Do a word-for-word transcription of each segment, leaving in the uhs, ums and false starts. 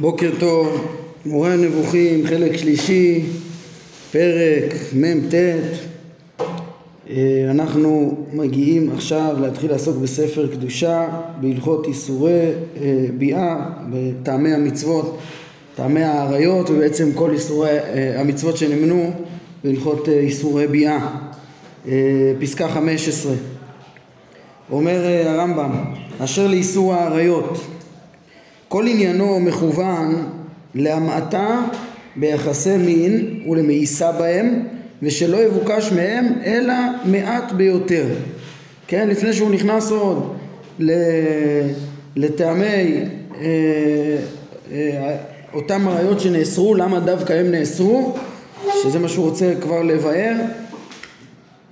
בוקר טוב, מורה הנבוכים, חלק שלישי, פרק מ"ט. אנחנו מגיעים עכשיו להתחיל לעסוק בספר קדושה, בהלכות איסורי ביאה, בטעמי המצוות, טעמי העריות, ובעצם כל איסורי המצוות שנמנו בהלכות איסורי ביאה. פסקה חמש עשרה. אומר הרמב"ם, אשר לאיסור העריות, כל עניינו מכוון להמעטה ביחסי מין ולמאיסה בהם, ושלא יבוקש מהם אלא מעט ביותר. כן, לפני שהוא נכנס עוד לטעמי אה, אה, אותם עריות שנאסרו, למה דווקא הם נאסרו, שזה מה שהוא רוצה כבר לבאר.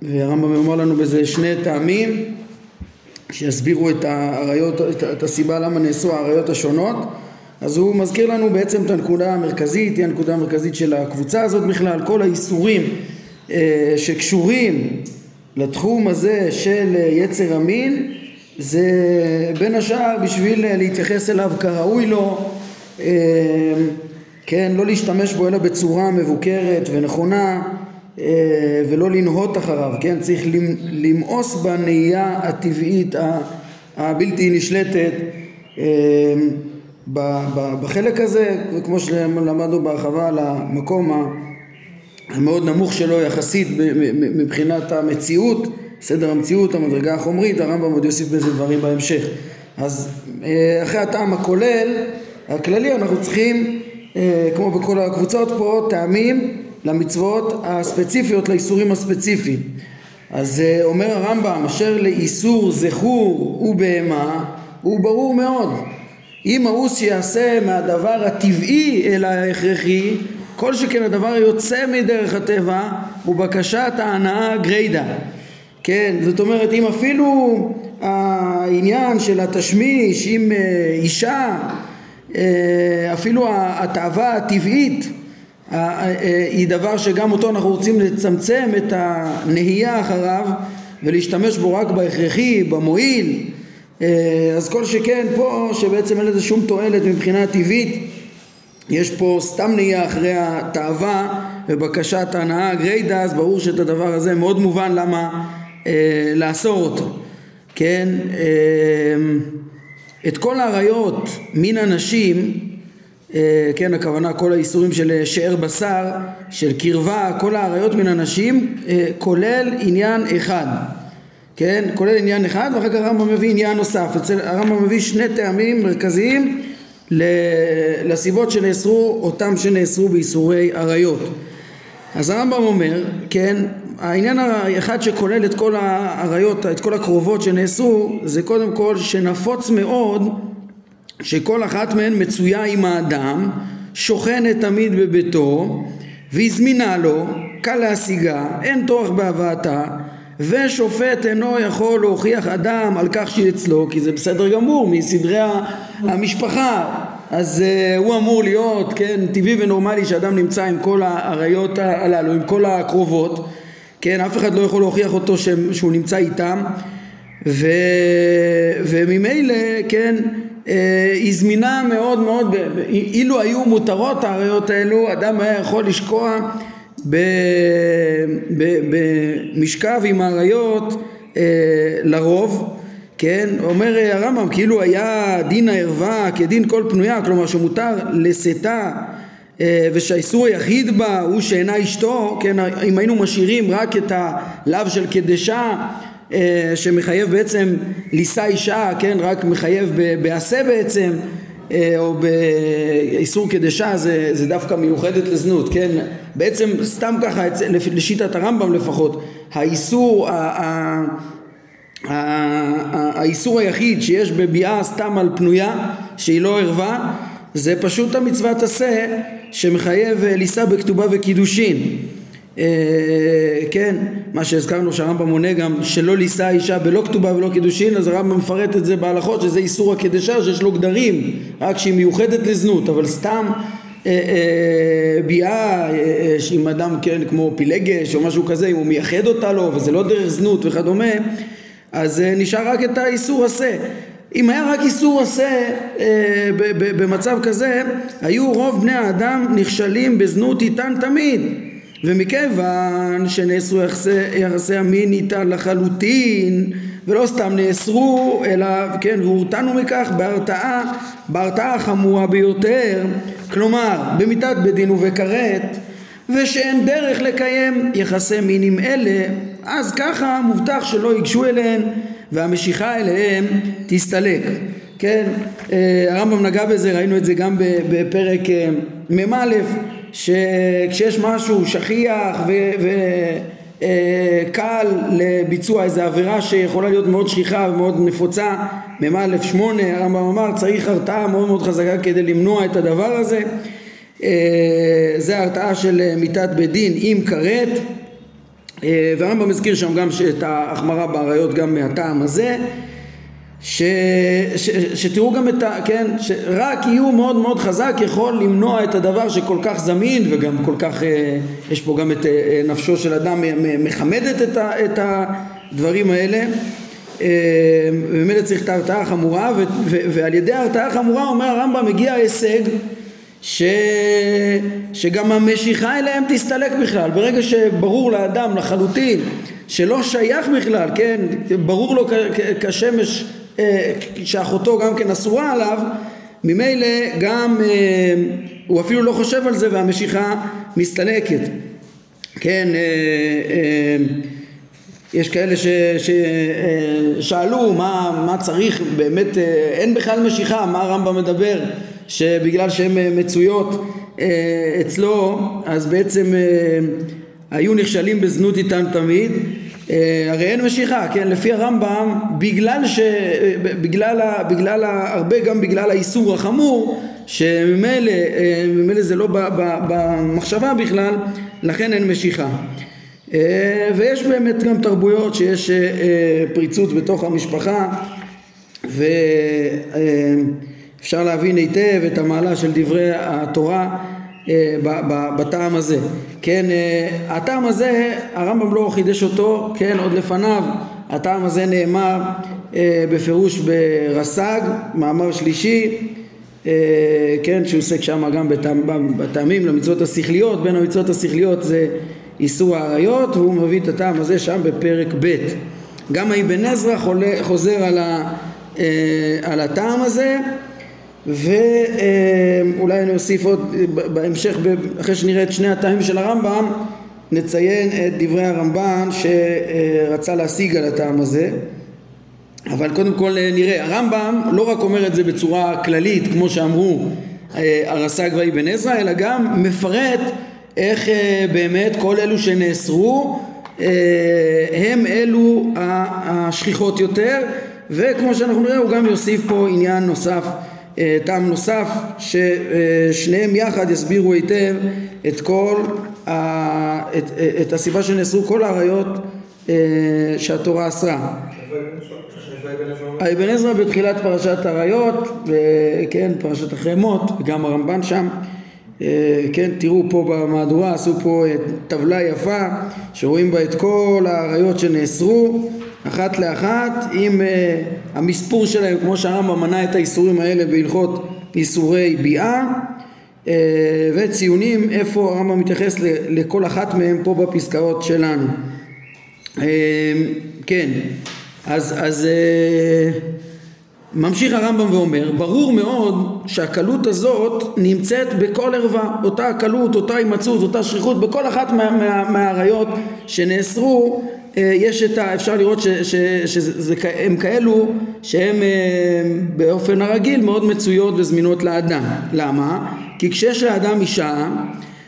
והרמב"ם אומר לנו בזה שני טעמים שיסבירו את העריות, את, את הסיבה למה נעשו העריות השונות. אז הוא מזכיר לנו בעצם את הנקודה המרכזית, היא הנקודה המרכזית של הקבוצה הזאת בכלל, כל האיסורים אה, שקשורים לתחום הזה של יצר המין, זה בין השאר בשביל להתייחס אליו כראוי לו, אה, כן, לא להשתמש בו אלא בצורה מבוקרת ונכונה, ולא לנהות אחריו, כן? צריך למאוס בנהייה הטבעית הבלתי נשלטת בחלק הזה, וכמו שלמדנו בהרחבה על המקום המאוד נמוך שלו יחסית מבחינת המציאות, סדר המציאות, המדרגה החומרית. הרמב"ם עוד יוסיף בזה דברים בהמשך. אז אחרי הטעם הכולל הכללי, אנחנו צריכים, כמו בכל הקבוצות פה, טעמים למצוות הספציפיות, לאיסורים הספציפיים. אז אומר הרמב"ם, אשר לאיסור זכור ובהמה, הוא ברור מאוד. אם האוס שיעשה מהדבר הטבעי אל ההכרחי, כל שכן הדבר יוצא מדרך הטבע, הוא בקשת ההנאה גרידה. כן, זאת אומרת, אם אפילו העניין של התשמיש עם אישה, אפילו התאווה הטבעית, היא דבר שגם אותו אנחנו רוצים לצמצם את הנהייה אחריו ולהשתמש בו רק בהכרחי, במועיל. אז כל שכן פה שבעצם אין לזה שום תועלת מבחינה טבעית, יש פה סתם נהייה אחרי התאווה ובקשת ההנאה גרידה, אז ברור שאת הדבר הזה מאוד מובן למה אה, לאסור אותו. כן, אה, את כל העריות מן הנשים, כן, הכוונה כל האיסורים של שאר בשר, של קרבה, כל העריות מן הנשים, כולל עניין אחד. כן, כולל עניין אחד, ואחר כך הרמב"ם מביא עניין נוסף. הרמב"ם מביא שני טעמים מרכזיים לסיבות שנאסרו אותם שנאסרו באיסורי עריות. אז הרמב"ם אומר, כן, העניין האחד שכולל את כל העריות, את כל הקרובות שנאסרו, זה קודם כל שנפוץ מאוד שכל אחת מהן מצויה עם האדם, שוכנת תמיד בביתו, והיא זמינה לו, קל להשיגה, אין תורך בהבאתה, ושופט אינו יכול להוכיח אדם על כך שהיא אצלו, כי זה בסדר גמור, מסדרי המשפחה. אז uh, הוא אמור להיות, כן, טבעי ונורמלי שאדם נמצא עם כל העריות הללו, עם כל הקרובות, כן, אף אחד לא יכול להוכיח אותו שהוא נמצא איתם, ו... וממילא, כן, היא זמינה מאוד מאוד. אילו היו מותרות העריות האלו, אדם היה יכול לשקוע במשכב עם העריות לרוב. כן, אומר הרמב"ם, כאילו היה דין הערווה כדין כל פנויה, כלומר שמותר לשאתה ושהאיסור היחיד בה הוא שאינה אשתו. כן, אם היינו משאירים רק את הלאו של קדשה שמחייב בעצם לישא אישה, כן, רק מחייב בעשה בעצם, או באיסור קדשה, זה, זה דווקא מיוחדת לזנות, כן, בעצם סתם ככה, לשיטת הרמב"ם לפחות, האיסור, האיסור היחיד שיש בביאה סתם על פנויה, שהיא לא ערווה, זה פשוט המצוות עשה, שמחייב לישא בכתובה וקידושין. כן, מה שהזכרנו שהרמב"ם מונה גם שלא לישא אישה בלא כתובה ולא קידושין, אז הרמב"ם מפרט את זה בהלכות שזה איסור הקדשה שיש לו גדרים, רק שהיא מיוחדת לזנות, אבל סתם ביאה עם אדם, כן, כמו פילגש או משהו כזה, אם הוא מייחד אותה לו וזה לא דרך זנות וכדומה, אז נשאר רק את האיסור עשה. אם היה רק איסור עשה אה, ב- ב- במצב כזה, היו רוב בני האדם נכשלים בזנות איתן תמיד. ומכיוון שנאסרו יחסי המין איתן לחלוטין, ולא סתם נאסרו, אלא כן, והורתנו מכך בהרתעה, בהרתעה החמורה ביותר, כלומר, במיתת בדין ובקרת, ושאין דרך לקיים יחסי מינים אלה, אז ככה מובטח שלא ייגשו אליהם, והמשיכה אליהם תסתלק. כן, הרמב"ם נגע בזה, ראינו את זה גם בפרק ממלא, שכשיש משהו שכיח וקל לביצוע איזו עבירה שיכולה להיות מאוד שכיחה ומאוד נפוצה, ממלא שמונה, הרמב"ם אמר, צריך הרתעה מאוד מאוד חזקה כדי למנוע את הדבר הזה. זה ההרתעה של מיתת בדין עם כרת, והרמב"ם מזכיר שם גם את ההחמרה בעריות גם מהטעם הזה, ש, ש, שתראו גם את ה... כן, שרק איום מאוד מאוד חזק יכול למנוע את הדבר שכל כך זמין, וגם כל כך יש פה גם את נפשו של אדם מחמדת את, ה, את הדברים האלה. באמת צריך את ההרתעה החמורה, ו, ו, ועל ידי ההרתעה החמורה, אומר הרמב"ם, מגיע הישג ש... שגם המשיכה אליהם תסתלק בכלל. ברגע שברור לאדם לחלוטין שלא שייך בכלל, כן, ברור לו כ... כ... כשמש אה, שאחותו גם כן אסורה עליו, ממילא גם אה, הוא אפילו לא חושב על זה והמשיכה מסתלקת. כן, אה, אה, יש כאלה ש... ששאלו מה, מה צריך, באמת אה, אין בכלל משיכה, מה הרמב"ם מדבר? שבגלל שהן מצויות אצלו, אז בעצם היו נכשלים בזנות איתן תמיד, הרי אין משיכה, כן? לפי הרמב"ם, בגלל ש... בגלל ה... בגלל ה... הרבה גם בגלל האיסור החמור, שממילא, ממילא זה לא במחשבה בכלל, לכן אין משיכה. ויש באמת גם תרבויות שיש פריצות בתוך המשפחה, ו... אפשר להבין היטב את המעלה של דברי התורה אה, בטעם הזה. כן, אה, הטעם הזה, הרמב"ם לא חידש אותו, כן, עוד לפניו, הטעם הזה נאמר אה, בפירוש ברס"ג, מאמר שלישי, אה, כן, שעוסק שם גם בטעמים, בטעמים למצוות השכליות, בין המצוות השכליות זה איסור העריות, והוא מביא את הטעם הזה שם בפרק ב'. גם האבן עזרא חוזר על, ה, אה, על הטעם הזה, ואולי אני אוסיף עוד בהמשך, אחרי שנראה את שני הטעמים של הרמב"ם, נציין את דברי הרמב"ן שרצה להשיג על הטעם הזה. אבל קודם כל נראה, הרמב"ם לא רק אומר את זה בצורה כללית כמו שאמרו הרס"ג ואבן עזרא, אלא גם מפרט איך באמת כל אלו שנאסרו הם אלו השכיחות יותר, וכמו שאנחנו נראה הוא גם יוסיף פה עניין נוסף, טעם נוסף, ששניהם יחד יסבירו היטב את כל ה... את, את הסיבה שנאסרו כל העריות שהתורה אסרה. האבן עזרא בתחילת פרשת העריות, כן, פרשת אחרי מות, וגם הרמב"ן שם, כן, תראו פה במהדורה, עשו פה טבלה יפה שרואים בה את כל העריות שנאסרו אחת לאחת עם uh, המספור שלהם, כמו שהרמב"ם מנה את האיסורים האלה בהלכות איסורי ביאה, uh, וציונים איפה הרמב"ם מתייחס לכל אחת מהם פה בפסקאות שלנו. uh, כן, אז, אז uh, ממשיך הרמב"ם ואומר, ברור מאוד שהקלות הזאת נמצאת בכל ערווה, אותה הקלות, אותה הימצאות, אותה שכיחות, בכל אחת מהעריות מה, מה שנאסרו יש את ה... אפשר לראות ש, ש, שזה, הם כאלו שהם באופן הרגיל מאוד מצויות וזמינות לאדם. למה? כי כשיש לאדם אישה,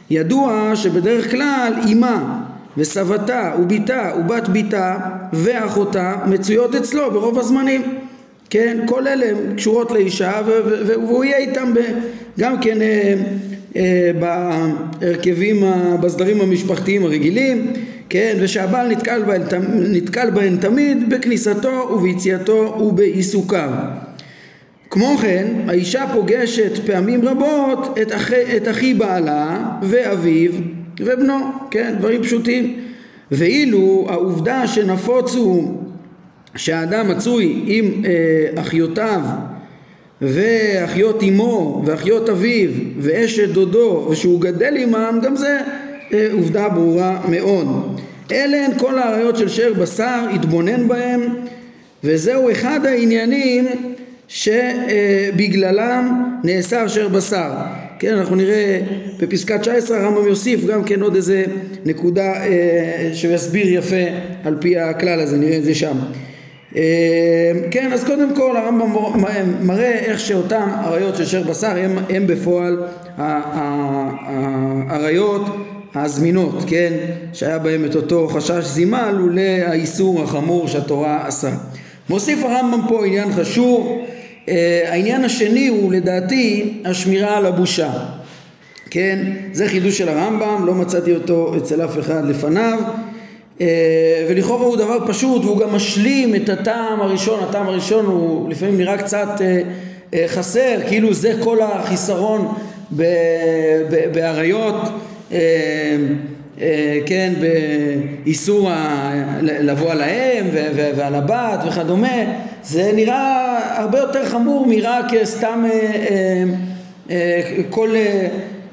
ידוע שבדרך כלל אימה וסבתה וביתה ובת ביתה ואחותה מצויות אצלו ברוב הזמנים. כן, כל אלה הן קשורות לאישה, והוא יהיה איתם ב, גם כן אה, אה, בהרכבים, בסדרים המשפחתיים הרגילים, כן, ושהבעל נתקל בהן, נתקל בהן תמיד בכניסתו וביציאתו ובעיסוקיו. כמו כן, האישה פוגשת פעמים רבות את אחי, את אחי בעלה ואביו ובנו, כן, דברים פשוטים. ואילו העובדה שנפוצו שהאדם מצוי עם אה, אחיותיו ואחיות אמו ואחיות אביו ואשת דודו ושהוא גדל עמם, גם זה אה, עובדה ברורה מאוד. אלה הן כל העריות של שר בשר, התבונן בהם, וזהו אחד העניינים שבגללם נאסר שר בשר. כן, אנחנו נראה בפסקה תשע עשרה הרמב"ם יוסיף גם כן עוד איזה נקודה אה, שיסביר יפה על פי הכלל הזה, נראה את זה שם. אה, כן, אז קודם כל הרמב"ם מראה איך שאותם עריות של שר בשר הם, הם בפועל העריות הזמינות, כן, שהיה בהם את אותו חשש זימה לאיסור החמור שהתורה עשה. מוסיף הרמב"ם פה עניין חשוב. Uh, העניין השני הוא לדעתי השמירה על הבושה, כן, זה חידוש של הרמב"ם, לא מצאתי אותו אצל אף אחד לפניו, uh, ולכאורה הוא דבר פשוט, והוא גם משלים את הטעם הראשון. הטעם הראשון הוא לפעמים נראה קצת uh, uh, חסר, כאילו זה כל החיסרון ב- ב- בעריות, uh, uh, כן, באיסור ה- לבוא על האם ו- ו- ועל הבת וכדומה. זה נראה הרבה יותר חמור מראה כסתם אה, אה, כל, אה,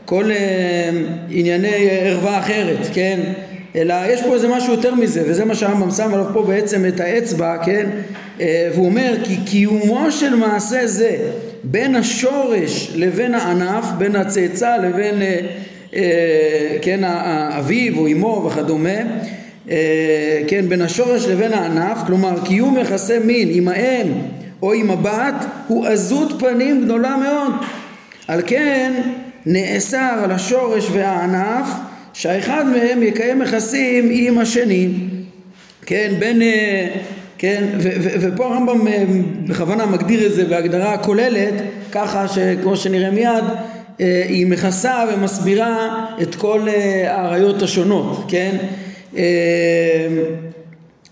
כל אה, ענייני ערווה אחרת, כן? אלא יש פה איזה משהו יותר מזה, וזה מה שהרמב"ם שם עליו פה בעצם את האצבע, כן? אה, והוא אומר כי קיומו של מעשה זה בין השורש לבין הענף, בין הצאצא לבין אה, אה, כן, האביב או אמו וכדומה, כן, בין השורש לבין הענף, כלומר קיום יחסי מין עם האם או עם הבת הוא עזות פנים גדולה מאוד. על כן נאסר על השורש והענף שהאחד מהם יקיים יחסים עם השני, כן, בין, כן, ו- ו- ופה הרמב"ם בכוונה מגדיר את זה בהגדרה כוללת, ככה שכמו שנראה מיד היא מכסה ומסבירה את כל העריות השונות, כן,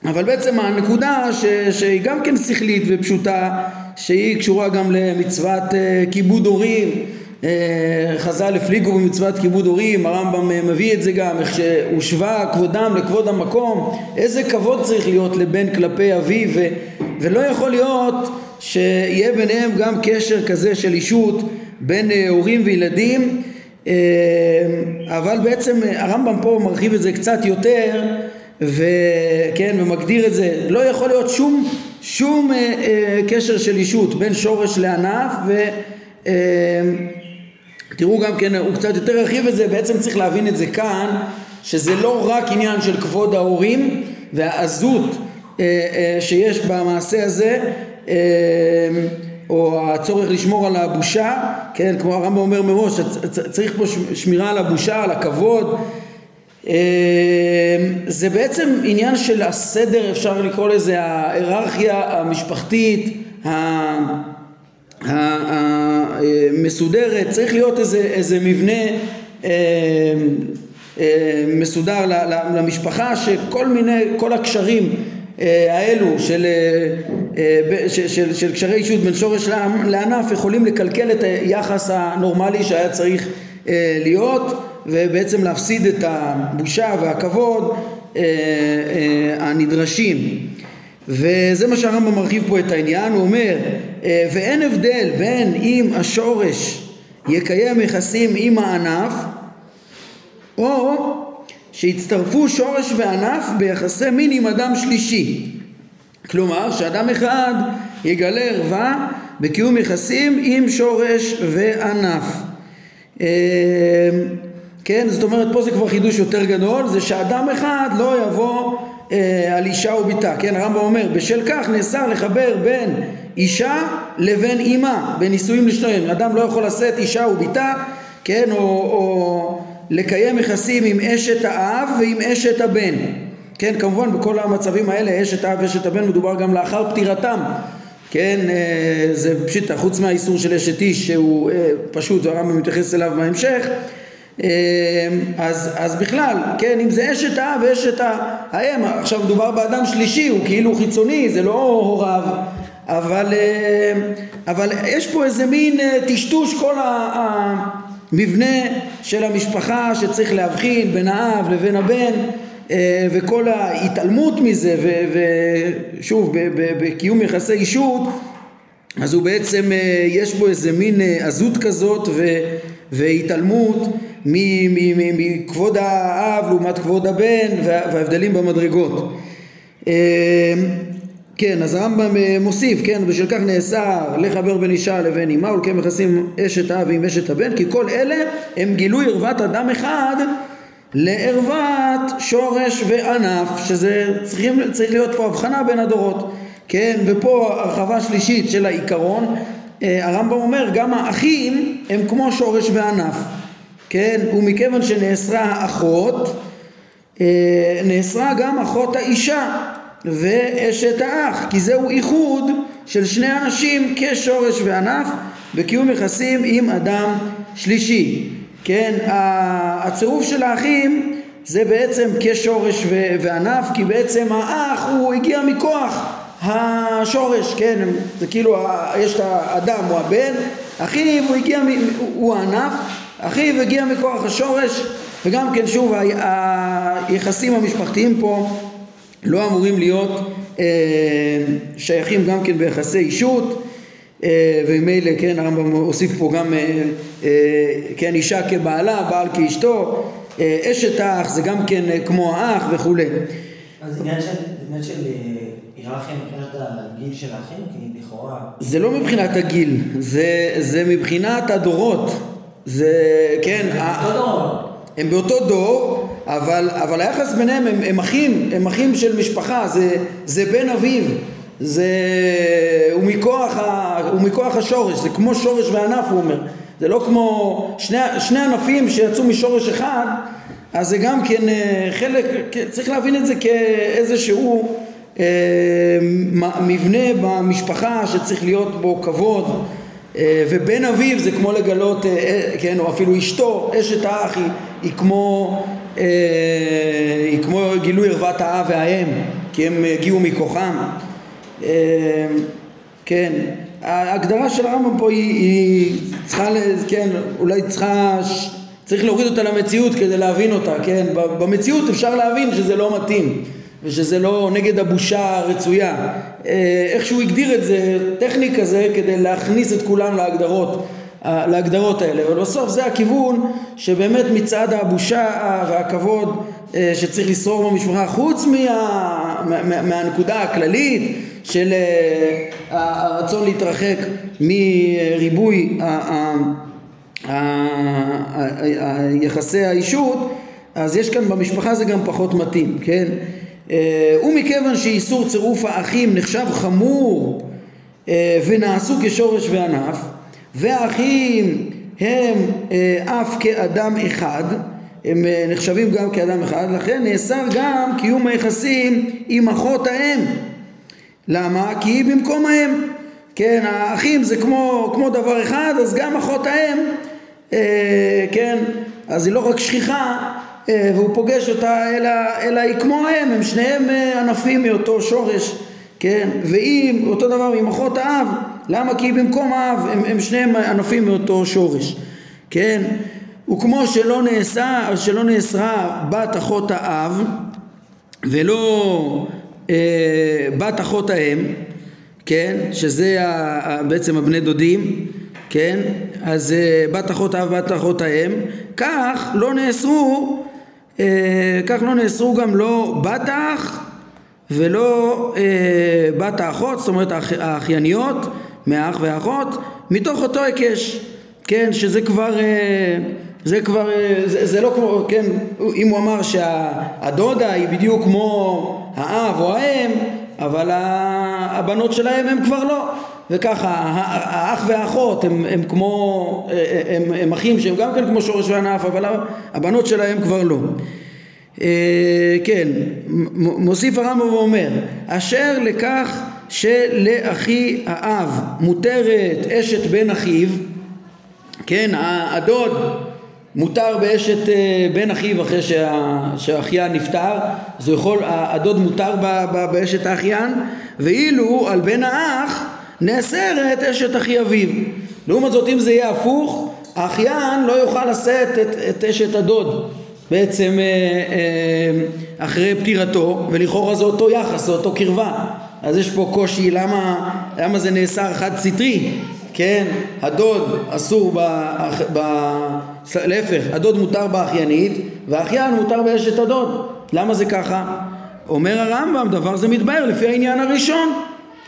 אבל בעצם הנקודה ש, שהיא גם כן שכלית ופשוטה, שהיא קשורה גם למצוות כיבוד הורים. חז"ל הפליגו במצוות כיבוד הורים, הרמב"ם מביא את זה גם, איך שהושווה כבודם לכבוד המקום, איזה כבוד צריך להיות לבן כלפי אביו, ו, ולא יכול להיות שיהיה ביניהם גם קשר כזה של אישות בין הורים וילדים. אבל בעצם הרמב"ם פה מרחיב את זה קצת יותר, וכן, ומגדיר את זה, לא יכול להיות שום שום קשר של אישות בין שורש לענף. ותראו גם כן הוא קצת יותר הרחיב את זה, בעצם צריך להבין את זה כאן שזה לא רק עניין של כבוד ההורים והעזות שיש במעשה הזה או הצורך לשמור על הבושה, כן, כמו הרמב"ם אומר מראש, צריך פה שמירה על הבושה, על הכבוד. זה בעצם עניין של הסדר, אפשר לקרוא לזה ההיררכיה המשפחתית המסודרת, צריך להיות איזה, איזה מבנה מסודר למשפחה, שכל מיני, כל הקשרים האלו של, של, של, של קשרי אישות בין שורש לענף יכולים לקלקל את היחס הנורמלי שהיה צריך להיות, ובעצם להפסיד את הבושה והכבוד הנדרשים. וזה מה שהרמב"ם מרחיב פה את העניין, הוא אומר ואין הבדל בין אם השורש יקיים יחסים עם הענף או שהצטרפו שורש וענף ביחסי מין עם אדם שלישי. כלומר שאדם אחד יגלה ערווה בקיום יחסים עם שורש וענף. כן, זאת אומרת פה זה כבר חידוש יותר גדול, זה שאדם אחד לא יבוא על אישה וביתה, כן, הרמב"ם אומר בשל כך נאסר לחבר בין אישה לבין אימה בנישואים לשניהם, אדם לא יכול לשאת אישה וביתה, כן, או או לקיים יחסים עם אשת האב ועם אשת הבן, כן, כמובן בכל המצבים האלה אשת האב ואשת הבן מדובר גם לאחר פטירתם, כן, זה פשיטה, חוץ מהאיסור של אשת איש שהוא פשוט והרמב"ם מתייחס אליו בהמשך, אז, אז בכלל, כן, אם זה אשת האב ואשת האם, עכשיו מדובר באדם שלישי, הוא כאילו חיצוני, זה לא הוריו, אבל, אבל יש פה איזה מין תשטוש כל ה... מבנה של המשפחה שצריך להבחין בין האב לבין הבן, וכל ההתעלמות מזה, ושוב, בקיום יחסי אישות, אז הוא בעצם, יש בו איזה מין עזות כזאת והתעלמות מכבוד האב לעומת כבוד הבן, וההבדלים במדרגות. כן, אז הרמב"ם מוסיף, כן, בשל כך נאסר לחבר בין אישה לבין אימה ולקיים יחסים אשת האב עם אשת הבן, כי כל אלה הם גילוי ערוות אדם אחד לערוות שורש וענף, שזה צריכים, צריך להיות פה הבחנה בין הדורות, כן, ופה הרחבה שלישית של העיקרון. הרמב"ם אומר גם האחים הם כמו שורש וענף, כן, ומכיוון שנאסרה האחות, נאסרה גם אחות האישה ואשת האח, כי זהו איחוד של שני אנשים כשורש וענף בקיום יחסים עם אדם שלישי. כן, הצירוף של האחים זה בעצם כשורש וענף, כי בעצם האח הוא הגיע מכוח השורש, כן, זה כאילו יש את האדם הוא הבן, אחיו הוא הגיע, הוא הענף, אחיו הגיע מכוח השורש, וגם כן שוב היחסים המשפחתיים פה לא אמורים להיות אה, שייכים גם כן ביחסי אישות, אה, ומילא, כן, הרמב"ם הוסיף פה גם אה, אה, כן, אישה כבעלה, בעל כאשתו, אה, אשת האח זה גם כן אה, כמו האח וכו'. אז עניין של, עניין של היררכיה מבחינת הגיל של האחים, כי לכאורה... זה לא מבחינת הגיל, זה, זה מבחינת הדורות, זה, כן... הם ה... באותו דור. הם באותו דור, אבל אבל היחס ביניהם הם, הם אחים, הם אחים של משפחה, זה זה בן אביו, זה ומכוח ה, ומכוח השורש, זה כמו שורש וענף, הוא אומר, זה לא כמו שני שני ענפים שיצאו משורש אחד, אז זה גם כן חלק, צריך להבין את זה כאיזשהו אה, מבנה במשפחה שצריך להיות בו כבוד, אה, ובן אביו זה כמו לגלות, אה, כן, או אפילו אשתו, אשת האח, היא, היא כמו היא כמו גילוי ערוות האב והאם, כי הם הגיעו מכוחם. כן, ההגדרה של הרמב"ם פה היא, היא צריכה, כן, אולי צריכה, צריך להוריד אותה למציאות כדי להבין אותה, כן, במציאות אפשר להבין שזה לא מתאים ושזה לא נגד הבושה הרצויה, איך שהוא הגדיר את זה, טכניק כזה כדי להכניס את כולם להגדרות להגדרות האלה, אבל בסוף זה הכיוון שבאמת מצד הבושה והכבוד שצריך לסרור במשפחה, חוץ מה, מה, מהנקודה הכללית של הרצון להתרחק מריבוי יחסי האישות, אז יש כאן במשפחה זה גם פחות מתאים, כן? ומכיוון שאיסור צירוף האחים נחשב חמור ונעשו כשורש וענף, והאחים הם אף כאדם אחד, הם נחשבים גם כאדם אחד, לכן נאסר גם קיום היחסים עם אחות האם. למה? כי היא במקום האם. כן, האחים זה כמו, כמו דבר אחד, אז גם אחות האם, אה, כן, אז היא לא רק שכיחה, אה, והוא פוגש אותה, אלא, אלא היא כמו האם, הם שניהם ענפים מאותו שורש, כן, ואם אותו דבר עם אחות האב, למה? כי במקום האב הם, הם שניהם ענפים מאותו שורש, כן? וכמו שלא נאסרה, שלא נאסרה בת אחות האב ולא אה, בת אחות האם, כן? שזה ה, בעצם הבני דודים, כן? אז אה, בת אחות האב, בת אחות האם, כך לא נאסרו, אה, כך לא נאסרו גם לא בת האח ולא אה, בת האחות, זאת אומרת האח, האחייניות מאח ואחות מתוך אותו היקש, כן, שזה כבר זה כבר זה, זה לא כמו, כן, אם הוא אמר שהדודה היא בדיוק כמו האב או האם, אבל הבנות שלהם הם כבר לא, וככה האח והאחות הם, הם כמו הם, הם אחים שהם גם כן כמו שורש וענף, אבל הבנות שלהם כבר לא. כן, מוסיף הרמב"ם ואומר, אשר לכך שלאחי האב מותרת אשת בן אחיו, כן, הדוד מותר באשת בן אחיו אחרי שהאחיין נפטר, אז הוא יכול, הדוד מותר באשת האחיין, ואילו על בן האח נאסרת אשת אחי אביו. לעומת זאת, אם זה יהיה הפוך, האחיין לא יוכל לשאת את, את אשת הדוד, בעצם אחרי פטירתו, ולכאורה זה אותו יחס, זה אותו קרבה. אז יש פה קושי, למה, למה זה נאסר חד סטרי? כן, הדוד אסור באח... באח... להפך, הדוד מותר באחיינית והאחיין מותר באשת הדוד. למה זה ככה? אומר הרמב"ם, דבר זה מתבהר לפי העניין הראשון,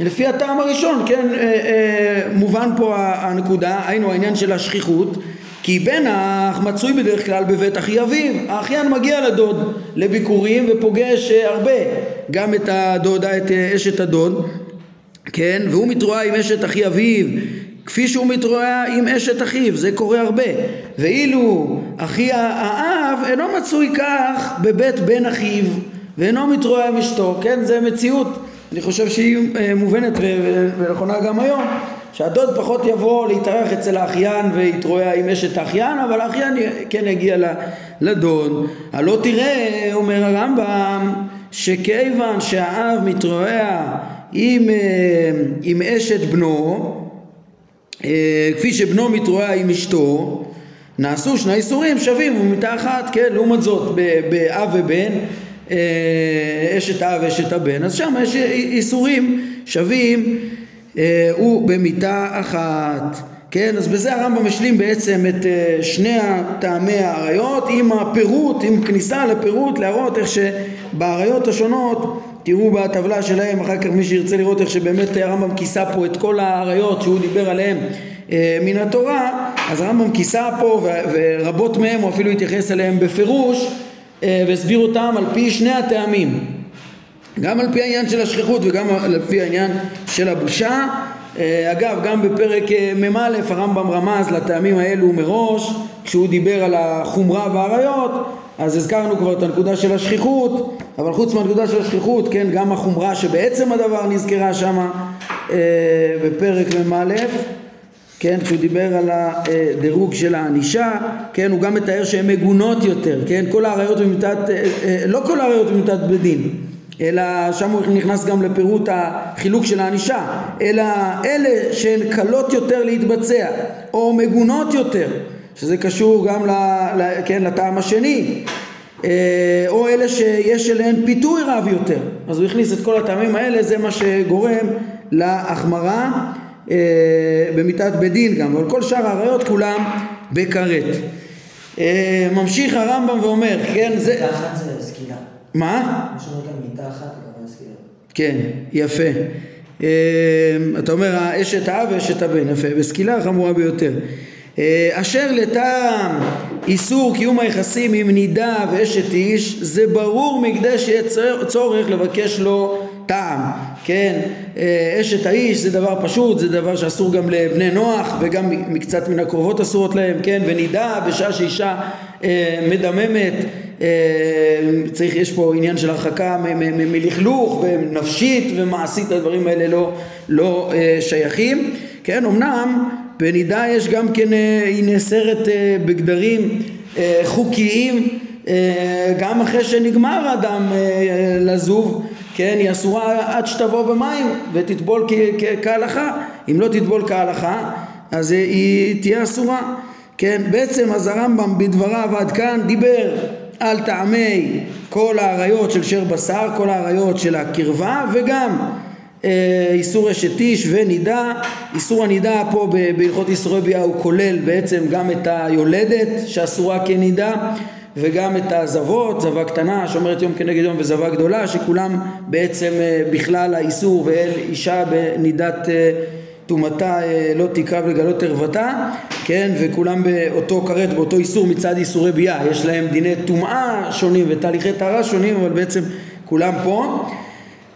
לפי הטעם הראשון. כן, אה, אה, מובן פה הנקודה, היינו העניין של השכיחות, כי בן האח מצוי בדרך כלל בבית אחי אביו, האחיין מגיע לדוד לביקורים ופוגש הרבה, גם את הדודה, את אשת הדוד, כן, והוא מתרואה עם אשת אחי אביו, כפי שהוא מתרואה עם אשת אחיו, זה קורה הרבה. ואילו אחי האב אינו מצוי כך בבית בן אחיו, ואינו מתרואה עם אשתו, כן, זה מציאות, אני חושב שהיא מובנת ונכונה גם היום, שהדוד פחות יבוא להתארח אצל האחיין ויתרואה עם אשת האחיין, אבל האחיין כן יגיע לדוד. הלא תראה, אומר הרמב"ם, שכיוון שהאב מתרואה עם, עם אשת בנו, כפי שבנו מתרואה עם אשתו, נעשו שני איסורים שווים ומיתה אחת, כן, לעומת זאת באב ובן, אשת האב ואשת הבן, אז שם יש איסורים שווים ובמיתה אחת, כן. אז בזה הרמב"ם משלים בעצם את שני טעמי העריות עם הפירוט, עם כניסה לפירוט, להראות איך שבעריות השונות, תראו בטבלה שלהם אחר כך מי שירצה לראות איך שבאמת הרמב"ם כיסה פה את כל העריות שהוא דיבר עליהם מן התורה, אז הרמב"ם כיסה פה ורבות מהם הוא אפילו התייחס עליהם בפירוש והסביר אותם על פי שני הטעמים, גם על פי העניין של השכיחות וגם על פי העניין של הבושה. אגב, גם בפרק ממ"א הרמב"ם רמז לטעמים האלו מראש כשהוא דיבר על החומרה והעריות, אז הזכרנו כבר את הנקודה של השכיחות, אבל חוץ מהנקודה של השכיחות, כן, גם החומרה שבעצם הדבר נזכרה שמה בפרק ממ"א, כן, כשהוא דיבר על הדירוג של הענישה, כן, הוא גם מתאר שהן מגונות יותר, כן, כל העריות במיתת, לא כל העריות במיתת בדין, אלא שם הוא נכנס גם לפירוט החילוק של הענישה, אלא אלה שהן קלות יותר להתבצע, או מגונות יותר, שזה קשור גם ל, ל, כן, לטעם השני, או אלה שיש אליהן פיתוי רב יותר, אז הוא הכניס את כל הטעמים האלה, זה מה שגורם להחמרה, במיתת בדין גם, אבל כל שאר העריות כולם בקראת. ממשיך הרמב"ם ואומר, כן, זה... מיתה אחת זה סקילה. מה? משהו אומר גם מיתה אחת, אבל זה סקילה. כן, יפה. אתה אומר, האשת האב ואשת הבן, יפה, בסקילה חמורה ביותר. אשר לטעם איסור קיום היחסים עם נידה ואשת איש, זה ברור מכדי שיהיה צורך לבקש לו טעם, כן, אשת האיש זה דבר פשוט, זה דבר שאסור גם לבני נוח וגם מקצת מן הקרובות אסורות להם, כן, ונידה בשעה שאישה אה, מדממת, אה, צריך, יש פה עניין של הרחקה מ- מ- מ- מלכלוך ונפשית ומעשית, הדברים האלה לא, לא אה, שייכים, כן, אמנם בנידה יש גם כן, היא נאסרת אה, בגדרים אה, חוקיים, אה, גם אחרי שנגמר אדם אה, לזוב, כן, היא אסורה עד שתבוא במים ותטבול כ- כ- כהלכה, אם לא תטבול כהלכה אז היא תהיה אסורה, כן. בעצם אז הרמב"ם בדבריו עד כאן דיבר על טעמי כל העריות של שר בשר, כל העריות של הקרבה, וגם אה, איסור אשת איש ונידה. איסור הנידה פה בהלכות איסורי ביאה הוא כולל בעצם גם את היולדת שאסורה כנידה, וגם את הזוות, זווה קטנה שאומרת יום כנגד יום וזווה גדולה, שכולם בעצם בכלל האיסור, ואל אישה בנידת תומתה לא תקרב לגלות ערוותה, כן, וכולם באותו קראת, באותו איסור מצד איסורי ביאה, יש להם דיני תומאה שונים ותהליכי טהרה שונים, אבל בעצם כולם פה.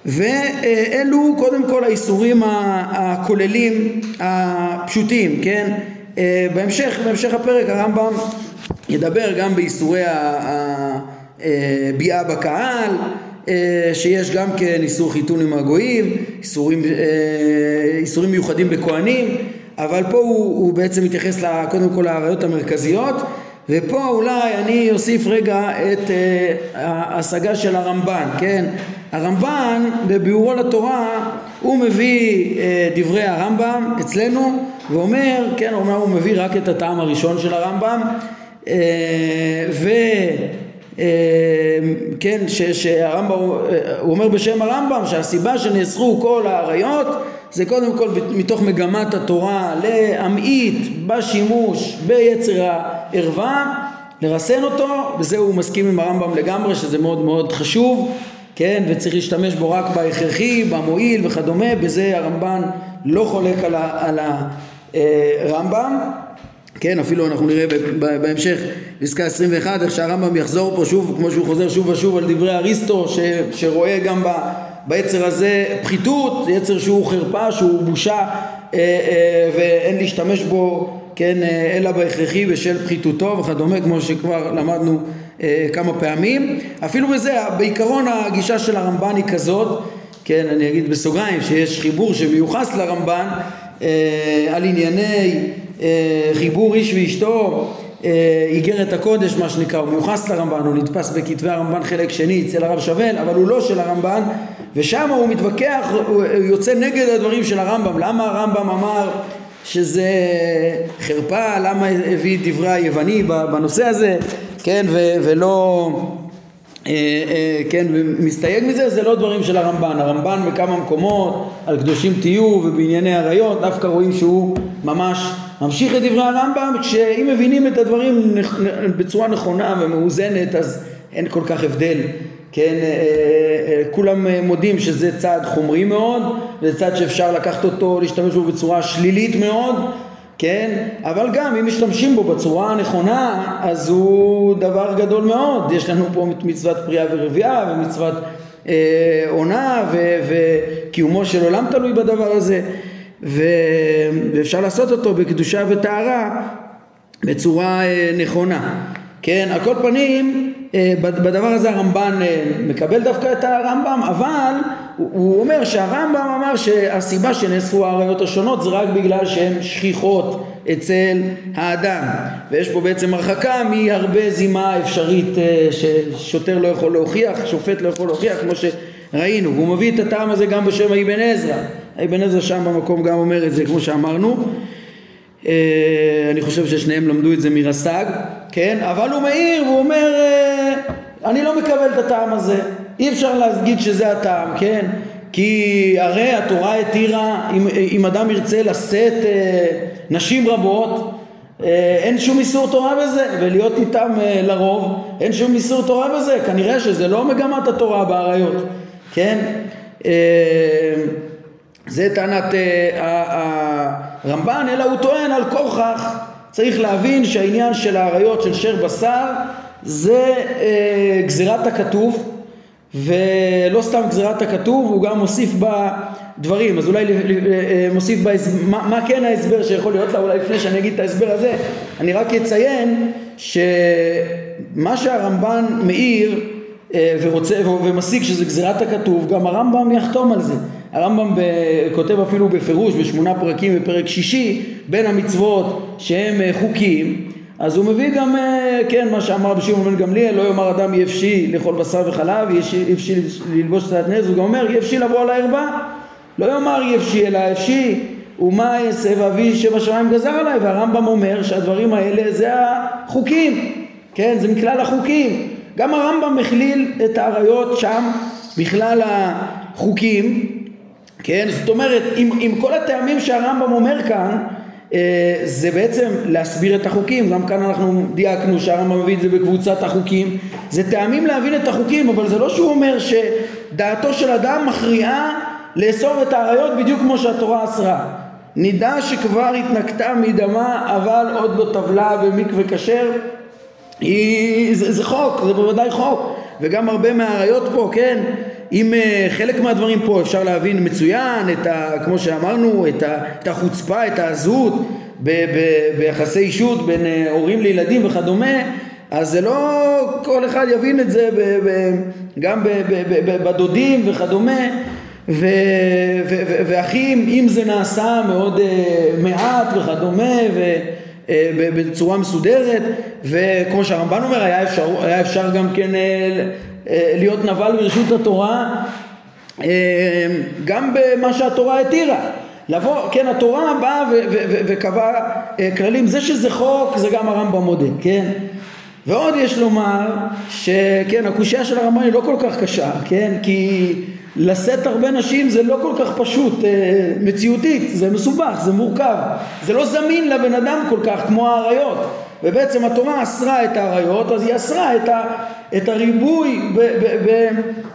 ואלו קודם כל האיסורים הכוללים הפשוטים, כן. בהמשך, בהמשך הפרק הרמב"ם ידבר גם באיסורי הביאה בקהל, שיש גם כן איסור חיתון עם הגויים, איסורים, איסורים מיוחדים בכהנים, אבל פה הוא, הוא בעצם מתייחס קודם כל לעריות המרכזיות, ופה אולי אני אוסיף רגע את ההשגה של הרמב"ן, כן? הרמב"ן בביאורו לתורה הוא מביא דברי הרמב"ם אצלנו, ואומר, כן, הוא מביא רק את הטעם הראשון של הרמב"ם, כן, שהרמב"ם, הוא אומר בשם הרמב"ם שהסיבה שנאסרו כל העריות זה קודם כל מתוך מגמת התורה להמעיט בשימוש ביצר הערווה, לרסן אותו, וזה הוא מסכים עם הרמב"ם לגמרי שזה מאוד מאוד חשוב, כן, וצריך להשתמש בו רק בהכרחי, במועיל וכדומה, בזה הרמב"ן לא חולק על ה, על הרמב"ם, כן, אפילו אנחנו נראה בהמשך בפסקה עשרים ואחת איך שהרמב"ם יחזור פה שוב, כמו שהוא חוזר שוב ושוב על דברי אריסטו ש, שרואה גם ב, ביצר הזה פחיתות, יצר שהוא חרפה, שהוא בושה, ואין להשתמש בו, כן, אלא בהכרחי בשל פחיתותו וכדומה, כמו שכבר למדנו כמה פעמים. אפילו בזה, בעיקרון הגישה של הרמב"ן היא כזאת, כן, אני אגיד בסוגריים שיש חיבור שמיוחס לרמב"ן על ענייני חיבור איש ואשתו, איגרת הקודש מה שנקרא, הוא מיוחס לרמב"ן, הוא נתפס בכתבי הרמב"ן חלק שני אצל הרב שבל, אבל הוא לא של הרמב"ן, ושם הוא מתווכח, הוא יוצא נגד הדברים של הרמב"ם, למה הרמב"ם אמר שזה חרפה, למה הביא דברי היווני בנושא הזה, כן, ו- ולא אה, אה, כן, מסתייג מזה, זה לא דברים של הרמב"ן. הרמב"ן בכמה מקומות על קדושים תהיו ובענייני עריות דווקא רואים שהוא ממש ממשיך את דברי הרמב"ם, כשאם מבינים את הדברים בצורה נכונה ומאוזנת אז אין כל כך הבדל, כן, כולם מודים שזה צעד חומרי מאוד, זה צעד שאפשר לקחת אותו, להשתמש בו בצורה שלילית מאוד, כן, אבל גם אם משתמשים בו בצורה הנכונה אז הוא דבר גדול מאוד. יש לנו פה מצוות פריאה ורבייה ומצוות אה, עונה ו- וקיומו של עולם תלוי בדבר הזה, ו- ואפשר לעשות אותו בקדושה וטהרה בצורה אה, נכונה, כן. על כל פנים בדבר הזה הרמב"ן מקבל דווקא את הרמב"ם, אבל הוא אומר שהרמב"ם אמר שהסיבה שנאסרו העריות השונות זה רק בגלל שהן שכיחות אצל האדם, ויש פה בעצם הרחקה מהרבה זימה אפשרית ששוטר לא יכול להוכיח, שופט לא יכול להוכיח, כמו שראינו, והוא מביא את הטעם הזה גם בשם אבן עזרא. אבן עזרא שם במקום גם אומר את זה, כמו שאמרנו, אני חושב ששניהם למדו את זה מרס"ג, כן, אבל הוא מאיר והוא אומר אני לא מקבל את הטעם הזה, אי אפשר להגיד שזה הטעם, כן, כי הרי התורה התירה, אם, אם אדם ירצה לשאת אה, נשים רבות, אה, אין שום איסור תורה בזה, ולהיות איתם אה, לרוב, אין שום איסור תורה בזה, כנראה שזה לא מגמת התורה בעריות, כן, אה, זה טענת הרמב"ן, אלא הוא טוען על כוכח, צריך להבין שהעניין של העריות של שר בשר זה גזירת הכתוב, ולא סתם גזירת הכתוב, הוא גם מוסיף בה דברים, אז אולי מוסיף בה, מה כן ההסבר שיכול להיות לה, אולי לפני שאני אגיד את ההסבר הזה, אני רק אציין שמה שהרמב"ן מאיר ורוצה ומסיק שזה גזירת הכתוב, גם הרמב"ם יחתום על זה. הרמב"ם ב... כותב אפילו בפירוש בשמונה פרקים בפרק שישי בין המצוות שהם חוקיים, אז הוא מביא גם, כן, מה שאמר רבי שמעון בן גמליאל, לא יאמר אדם יפשי לאכול בשר וחלב, יפשי ללבוש שערת נז, הוא גם אומר יפשי לבוא על הערווה, לא יאמר יפשי אלא יפשי ומה יעשה ואבי שבשמיים גזר עליי, והרמב"ם אומר שהדברים האלה זה החוקים, כן, זה מכלל החוקים, גם הרמב"ם מכליל את העריות שם מכלל החוקים, כן, זאת אומרת, עם, עם כל הטעמים שהרמב"ם אומר כאן, אה, זה בעצם להסביר את החוקים, גם כאן אנחנו דייקנו שהרמב"ם מביא את זה בקבוצת החוקים, זה טעמים להבין את החוקים, אבל זה לא שהוא אומר שדעתו של אדם מכריעה לאסור את העריות בדיוק כמו שהתורה אסרה, נדע שכבר התנקתה מדמה אבל עוד לא טבלה במקווה כשר, זה, זה חוק, זה בוודאי חוק, וגם הרבה מהעריות פה, כן, אם חלק מהדברים פה אפשר להבין מצוין, את ה, כמו שאמרנו, את, ה, את החוצפה, את העזות, ב, ב, ביחסי אישות בין הורים לילדים וכדומה, אז זה לא כל אחד יבין את זה, ב, ב, גם ב, ב, ב, ב, בדודים וכדומה, ו, ו, ו, ואחים, אם זה נעשה מאוד מעט וכדומה, ו... בצורה מסודרת, וכמו שהרמב"ן אומר היה אפשר, היה אפשר גם כן להיות נבל ברשות התורה גם במה שהתורה התירה לבוא, כן, התורה באה וקבע כללים, זה שזה חוק זה גם הרמב"ם מודה, כן, ועוד יש לומר שכן, הקושיה של הרמב"ן היא לא כל כך קשה, כן? כי לשאת הרבה נשים זה לא כל כך פשוט, מציאותית, זה מסובך, זה מורכב, זה לא זמין לבן אדם כל כך כמו העריות, ובעצם התורה אסרה את העריות, אז היא אסרה את, ה, את הריבוי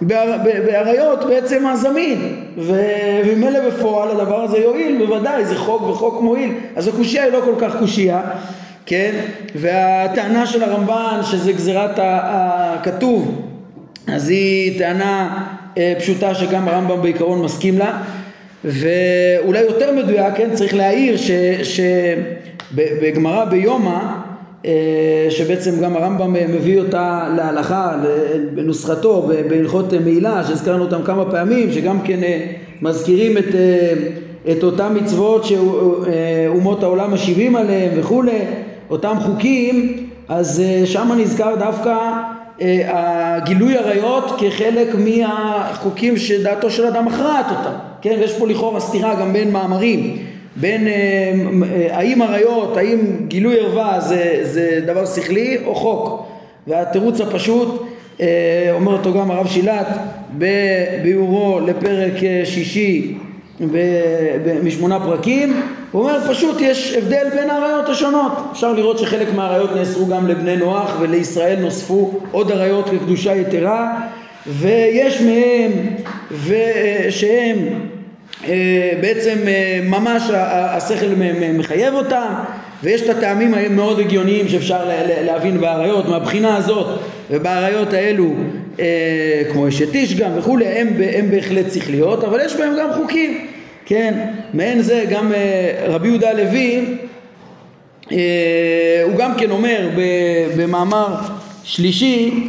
בעריות בעצם הזמין, וממילא בפועל הדבר הזה יועיל, בוודאי, זה חוק וחוק מועיל, אז הקושיה היא לא כל כך קושיה, כן? והטענה של הרמב"ן שזה גזירת הכתוב, אז היא טענה פשוטה שגם הרמב"ם בעיקרון מסכים לה, ואולי יותר מדויק, כן? צריך להעיר ש, שבגמרא ביומא, שבעצם גם הרמב"ם מביא אותה להלכה, בנוסחתו, בהלכות מעילה, שהזכרנו אותם כמה פעמים, שגם כן מזכירים את, את אותם מצוות שאומות העולם משיבים עליהם וכו', אותם חוקים, אז שם נזכר דווקא הגילוי עריות כחלק מהחוקים שדעתו של אדם מכרעת אותם, כן? ויש פה לכאורה סתירה גם בין מאמרים, בין האם עריות, האם גילוי ערווה זה, זה דבר שכלי או חוק, והתירוץ הפשוט אומר אותו גם הרב שילת בביאורו לפרק שישי משמונה פרקים, הוא אומר פשוט יש הבדל בין העריות השונות, אפשר לראות שחלק מהעריות נאסרו גם לבני נוח ולישראל נוספו עוד עריות כקדושה יתרה, ויש מהם שהם בעצם ממש השכל מחייב אותם, ויש את הטעמים המאוד הגיוניים שאפשר להבין בעריות מהבחינה הזאת, ובעריות האלו כמו שתיש גם וכו', הם, הם בהחלט שכליות, אבל יש בהם גם חוקים, כן? מעין זה גם רבי יהודה הלוי, הוא גם כן אומר במאמר שלישי,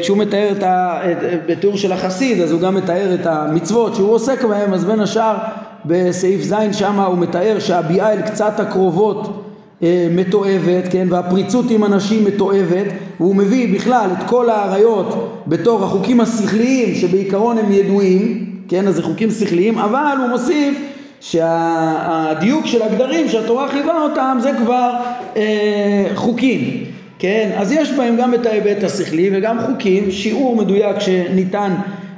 כשהוא מתאר את התיאור של החסיד, אז הוא גם מתאר את המצוות שהוא עוסק בהם, אז בין השאר בסעיף זין שם הוא מתאר שהביאה אל קצת הקרובות מתואבת, כן? והפריצות עם אנשים מתואבת, והוא מביא בכלל את כל העריות בתור החוקים השכליים שבעיקרון הם ידועים, כן? אז זה חוקים שכליים, אבל הוא מוסיף שהדיוק של הגדרים שהתורה חיבה אותם זה כבר אה, חוקים, כן? אז יש בהם גם את ההיבט השכלי וגם חוקים, שיעור מדויק שניתן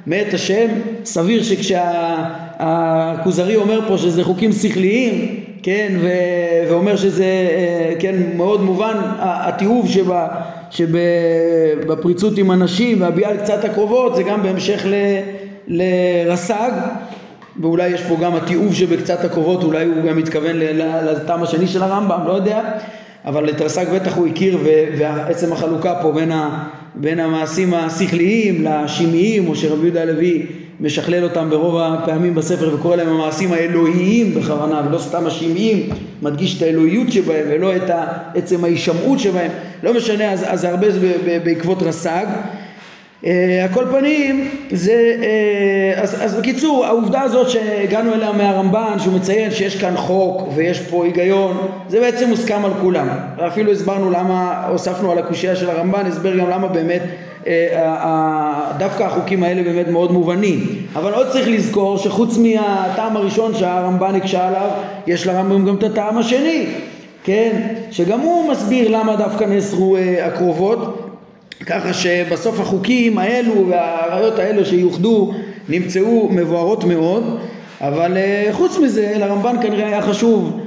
מאת השם, סביר שכשהכוזרי אומר פה שזה חוקים שכליים, כן, ו- ואומר שזה, כן, מאוד מובן התיעוב שבה, שבפריצות עם אנשים והביאה קצת הקרובות, זה גם בהמשך ל- לרס"ג, ואולי יש פה גם התיעוב שבקצת הקרובות, אולי הוא גם מתכוון לטעם השני של הרמב"ם, לא יודע, אבל את רס"ג בטח הוא הכיר, ועצם החלוקה פה בין, ה- בין המעשים השכליים לשמיים, או שרבי יהודה הלוי משכלל אותם ברוב הפעמים בספר וקורא להם המעשים האלוהיים בכוונה, ולא סתם השמיים, מדגיש את האלוהיות שבהם ולא את עצם ההישמעות שבהם, לא משנה, אז, אז הרבה זה בעקבות רס"ג. אה, הכל פנים זה, אה, אז, אז בקיצור העובדה הזאת שהגענו אליה מהרמב"ן, שהוא מציין שיש כאן חוק ויש פה היגיון, זה בעצם מוסכם על כולם, ואפילו הסברנו למה הוספנו על הקושיה של הרמב"ן, הסבר גם למה באמת דווקא החוקים האלה באמת מאוד מובנים. אבל עוד צריך לזכור שחוץ מהטעם הראשון שהרמב"ן הקשה עליו, יש לרמב"ם גם את הטעם השני, כן? שגם הוא מסביר למה דווקא נאסרו הקרובות, ככה שבסוף החוקים האלו והעריות האלו שיוחדו נמצאו מבוארות מאוד, אבל חוץ מזה לרמב"ן כנראה היה חשוב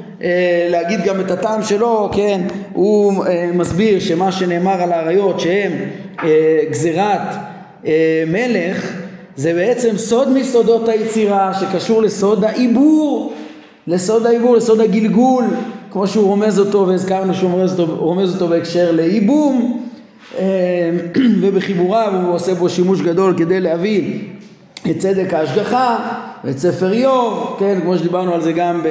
להגיד גם את הטעם שלו, כן? הוא מסביר שמה שנאמר על העריות שהם גזירת מלך, זה בעצם סוד מסודות היצירה שקשור לסוד העיבור, לסוד העיבור, לסוד הגלגול, כמו שהוא רומז אותו, והזכרנו שהוא רומז אותו, רומז אותו בהקשר לאיבום, ובחיבוריו הוא עושה בו שימוש גדול כדי להביא את צדק ההשגחה, את ספר איוב, כן? כמו שדיברנו על זה גם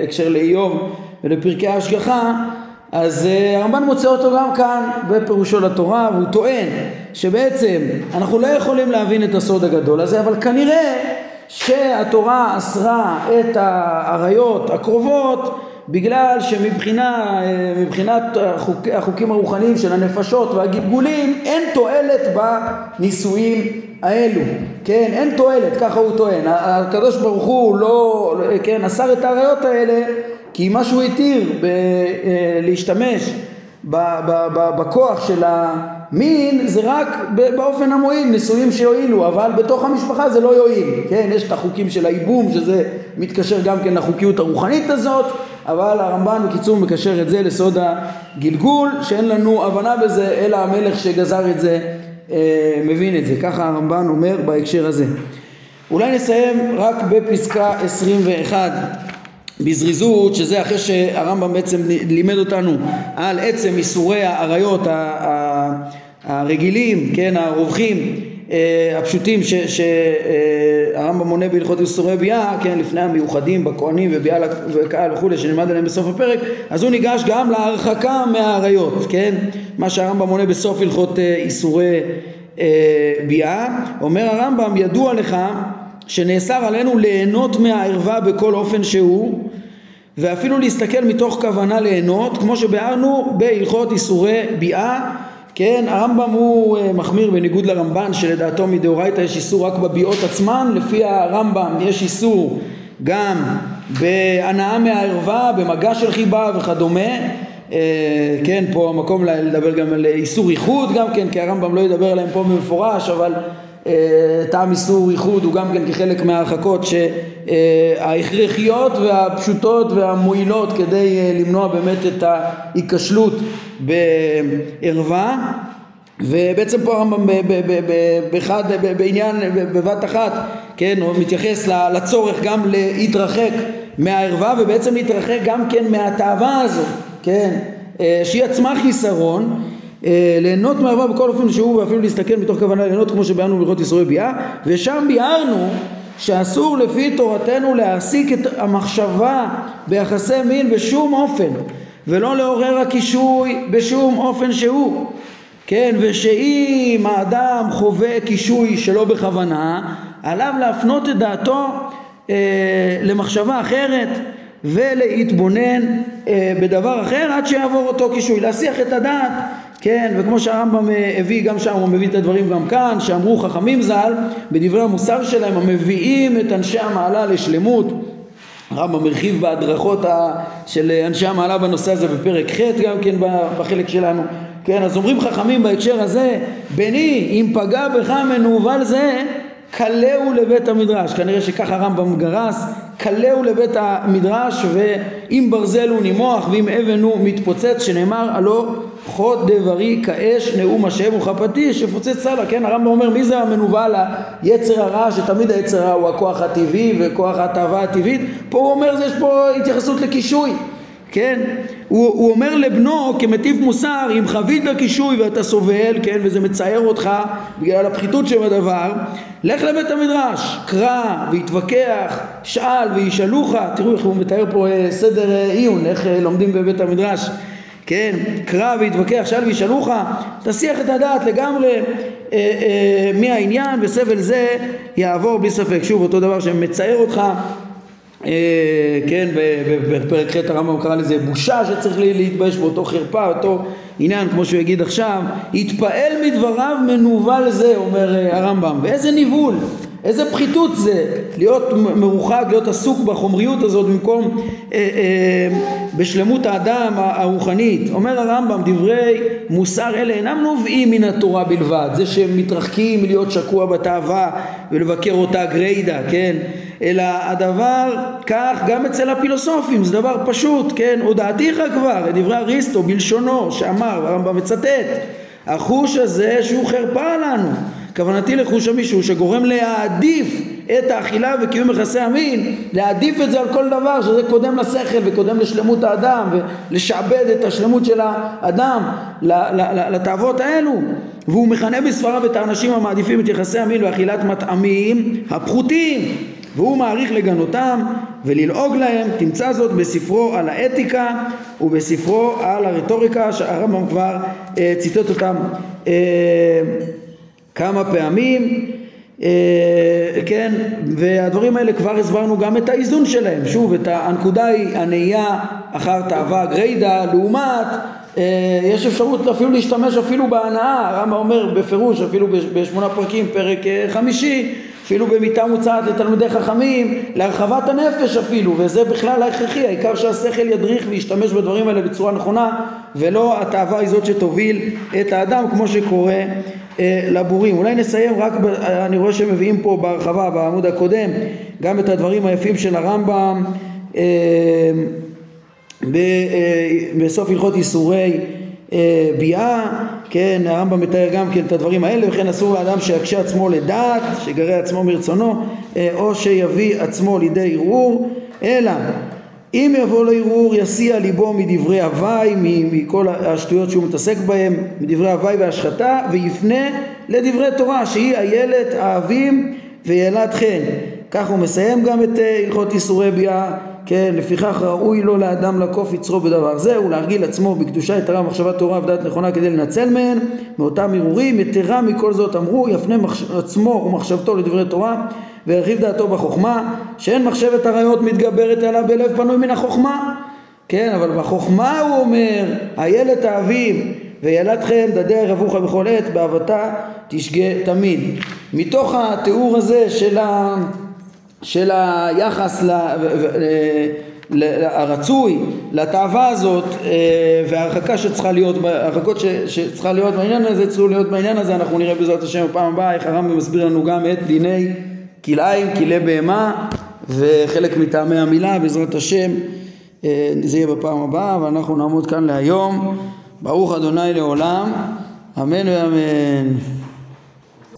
בהקשר לאיוב ולפרקי ההשגחה, אז הרמב"ן מוצא אותו גם כאן בפירושו לתורה, והוא טוען שבעצם אנחנו לא יכולים להבין את הסוד הגדול הזה, אבל כנראה שהתורה אסרה את העריות הקרובות בגלל שמבחינה, מבחינת החוקים הרוחניים של הנפשות והגלגולים אין תועלת בנישואים האלו, כן? אין תועלת, ככה הוא טוען. הקדוש ברוך הוא לא, כן, אסר את העריות האלה כי מה שהוא התיר ב- להשתמש בכוח של המין זה רק באופן המועיל, נישואים שיועילו, אבל בתוך המשפחה זה לא יועיל, כן? יש את החוקים של האיבום, שזה מתקשר גם כן לחוקיות הרוחנית הזאת, אבל הרמב"ן בקיצור מקשר את זה לסוד הגלגול, שאין לנו הבנה בזה, אלא המלך שגזר את זה אה, מבין את זה. ככה הרמב"ן אומר בהקשר הזה. אולי נסיים רק בפסקה עשרים ואחת בזריזות, שזה אחרי שהרמב"ם בעצם לימד אותנו על עצם איסורי העריות הרגילים, כן, הרווחים הפשוטים שהרמב"ם מונה בהלכות איסורי ביאה, כן, לפני המיוחדים בכהנים וביאה וקהל וכו' שנלמד עליהם בסוף הפרק. אז הוא ניגש גם להרחקה מהעריות, כן, מה שהרמב"ם מונה בסוף הלכות איסורי ביאה. אומר הרמב"ם, ידוע לך שנאסר עלינו ליהנות מהערווה בכל אופן שהוא, ואפילו להסתכל מתוך כוונה ליהנות, כמו שבארנו בהלכות איסורי ביאה, כן? הרמב"ם הוא מחמיר בניגוד לרמב"ן, שלדעתו מדאורייתא יש איסור רק בביאות עצמן. לפי הרמב"ם יש איסור גם בהנאה מהערווה, במגע של חיבה וכדומה, כן? פה המקום לדבר גם על איסור ייחוד גם כן, כי הרמב"ם לא ידבר עליהם פה במפורש, אבל טעם איסור ייחוד הוא גם כן כחלק מההרחקות שההכרחיות והפשוטות והמועילות כדי למנוע באמת את ההיכשלות בערווה. ובעצם פה הרמב"ם בעניין בבת אחת, כן, הוא מתייחס לצורך גם להתרחק מהערווה, ובעצם להתרחק גם כן מהתאווה הזו, כן, שהיא עצמה חיסרון. ליהנות מהערווה בכל אופן שהוא, ואפילו להסתכל מתוך כוונה ליהנות, כמו שבאנו בהלכות איסורי ביאה. ושם ביארנו שאסור לפי תורתנו להעסיק את המחשבה ביחסי מין בשום אופן, ולא לעורר הקישוי בשום אופן שהוא, כן, ושאם האדם חווה קישוי שלא בכוונה, עליו להפנות את דעתו אה, למחשבה אחרת ולהתבונן אה, בדבר אחר עד שיעבור אותו קישוי, להסיח את הדעת, כן, וכמו שהרמב"ם הביא גם שם, הוא מביא את הדברים גם כאן, שאמרו חכמים ז"ל בדברי המוסר שלהם, המביאים את אנשי המעלה לשלמות. הרמב"ם מרחיב בהדרכות של אנשי המעלה בנושא הזה בפרק ח' גם כן בחלק שלנו, כן, אז אומרים חכמים בהקשר הזה, בני אם פגע בך מנוול זה, קלהו לבית המדרש. כנראה שככה הרמב"ם גרס, קלהו לבית המדרש, ואם ברזל הוא נימוח ואם אבן הוא מתפוצץ, שנאמר הלא חוד דברי כאש נאום השם וחפתי שפוצץ הלאה, כן, הרמב"ם אומר מי זה המנובל, היצר הרע, שתמיד היצר הרע הוא הכוח הטבעי וכוח התאווה הטבעית, פה הוא אומר יש פה התייחסות לקישוי, כן, הוא, הוא אומר לבנו כמטיף מוסר, אם חווית לקישוי ואתה סובל, כן, וזה מצייר אותך בגלל הפחיתות שבדבר, לך לבית המדרש, קרא והתווכח, שאל וישאלוך. תראו איך הוא מתאר פה סדר עיון, איך לומדים בבית המדרש, כן, קרא והתווכח, שאל וישאלוך, תסיח את הדעת לגמרי אה, אה, מהעניין, וסבל זה יעבור בלי ספק. שוב אותו דבר שמצייר אותך, אה, כן, בפרק ח' הרמב"ם קרא לזה בושה שצריך להתבייש באותו חרפה, אותו עניין, כמו שהוא יגיד עכשיו, התפעל מדבריו מנוול זה, אומר הרמב"ם, ואיזה ניבול, איזה פחיתות זה, להיות מרוחק, להיות עסוק בחומריות הזאת במקום אה, אה, בשלמות האדם הרוחנית. אומר הרמב"ם, דברי מוסר אלה אינם נובעים מן התורה בלבד, זה שמתרחקים מלהיות שקוע בתאווה ולבקר אותה גריידה, כן, אלא הדבר כך גם אצל הפילוסופים, זה דבר פשוט, כן, הודעתיך כבר, דברי אריסטו בלשונו שאמר, הרמב"ם מצטט, החוש הזה שהוא חרפה לנו, כוונתי לחוש המישהו שגורם להעדיף את האכילה וקיום יחסי המין, להעדיף את זה על כל דבר, שזה קודם לשכל וקודם לשלמות האדם, ולשעבד את השלמות של האדם לתאוות האלו. והוא מכנה בספריו את האנשים המעדיפים את יחסי המין ואכילת מטעמים הפחותים, והוא מעריך לגנותם וללעוג להם. תמצא זאת בספרו על האתיקה ובספרו על הרטוריקה, שהרמב"ם כבר אה, ציטט אותם אה, כמה פעמים, אה, כן, והדברים האלה כבר הסברנו גם את האיזון שלהם. שוב, את הנקודה היא הנאייה אחר תאווה גריידה, לעומת אה, יש אפשרות אפילו להשתמש אפילו בהנאה, הרמב"ם אומר בפירוש אפילו בשמונה פרקים, פרק אה, חמישי, אפילו במיטה מוצעת לתלמידי חכמים, להרחבת הנפש אפילו, וזה בכלל ההכרחי, העיקר שהשכל ידריך וישתמש בדברים האלה בצורה נכונה, ולא התאווה היא זאת שתוביל את האדם כמו שקורה אה, לבורים. אולי נסיים רק, ב, אני רואה שמביאים פה בהרחבה בעמוד הקודם גם את הדברים היפים של הרמב"ם אה, ב, אה, בסוף הלכות איסורי אה, ביאה, כן, הרמב"ם מתאר גם כן את הדברים האלה, וכן אסור לאדם שיקשה עצמו לדעת, שגרה עצמו מרצונו, אה, או שיביא עצמו לידי ערעור, אלא אם יבוא לערעור יסיע ליבו מדברי הוואי, מכל השטויות שהוא מתעסק בהם, מדברי הוואי והשחטה, ויפנה לדברי תורה שהיא איילת האבים ואיילת חן. כך הוא מסיים גם את הלכות איסורי ביאה, כן, לפיכך ראוי לו לאדם לקוף יצרו בדבר זה, ולהרגיל עצמו בקדושה יתרה מחשבה תורה ודעת נכונה כדי לנצל מהן, מאותם ערעורים, יתרה מכל זאת אמרו, יפנה מחש... עצמו ומחשבתו לדברי תורה, והרחיב דעתו בחוכמה, שאין מחשבת הרעיות מתגברת עליו בלב פנוי מן החוכמה, כן, אבל בחוכמה הוא אומר, איילת האבים, וילת חן דדי רבוך בכל עת, באהבתה תשגה תמיד. מתוך התיאור הזה של ה... של היחס ל... הרצוי לתאווה הזאת וההרחקה שצריכה להיות, הרחקות שצריכה להיות בעניין הזה, צריכו להיות בעניין הזה, אנחנו נראה בזאת השם פעם הבאה, איך הרמב"ם מסביר לנו גם את דיני כלאיים, כלאי בהמה וחלק מטעמי המילה, בעזרת השם זה יהיה בפעם הבאה, ואנחנו נעמוד כאן להיום. ברוך אדוני לעולם, אמן ואמן.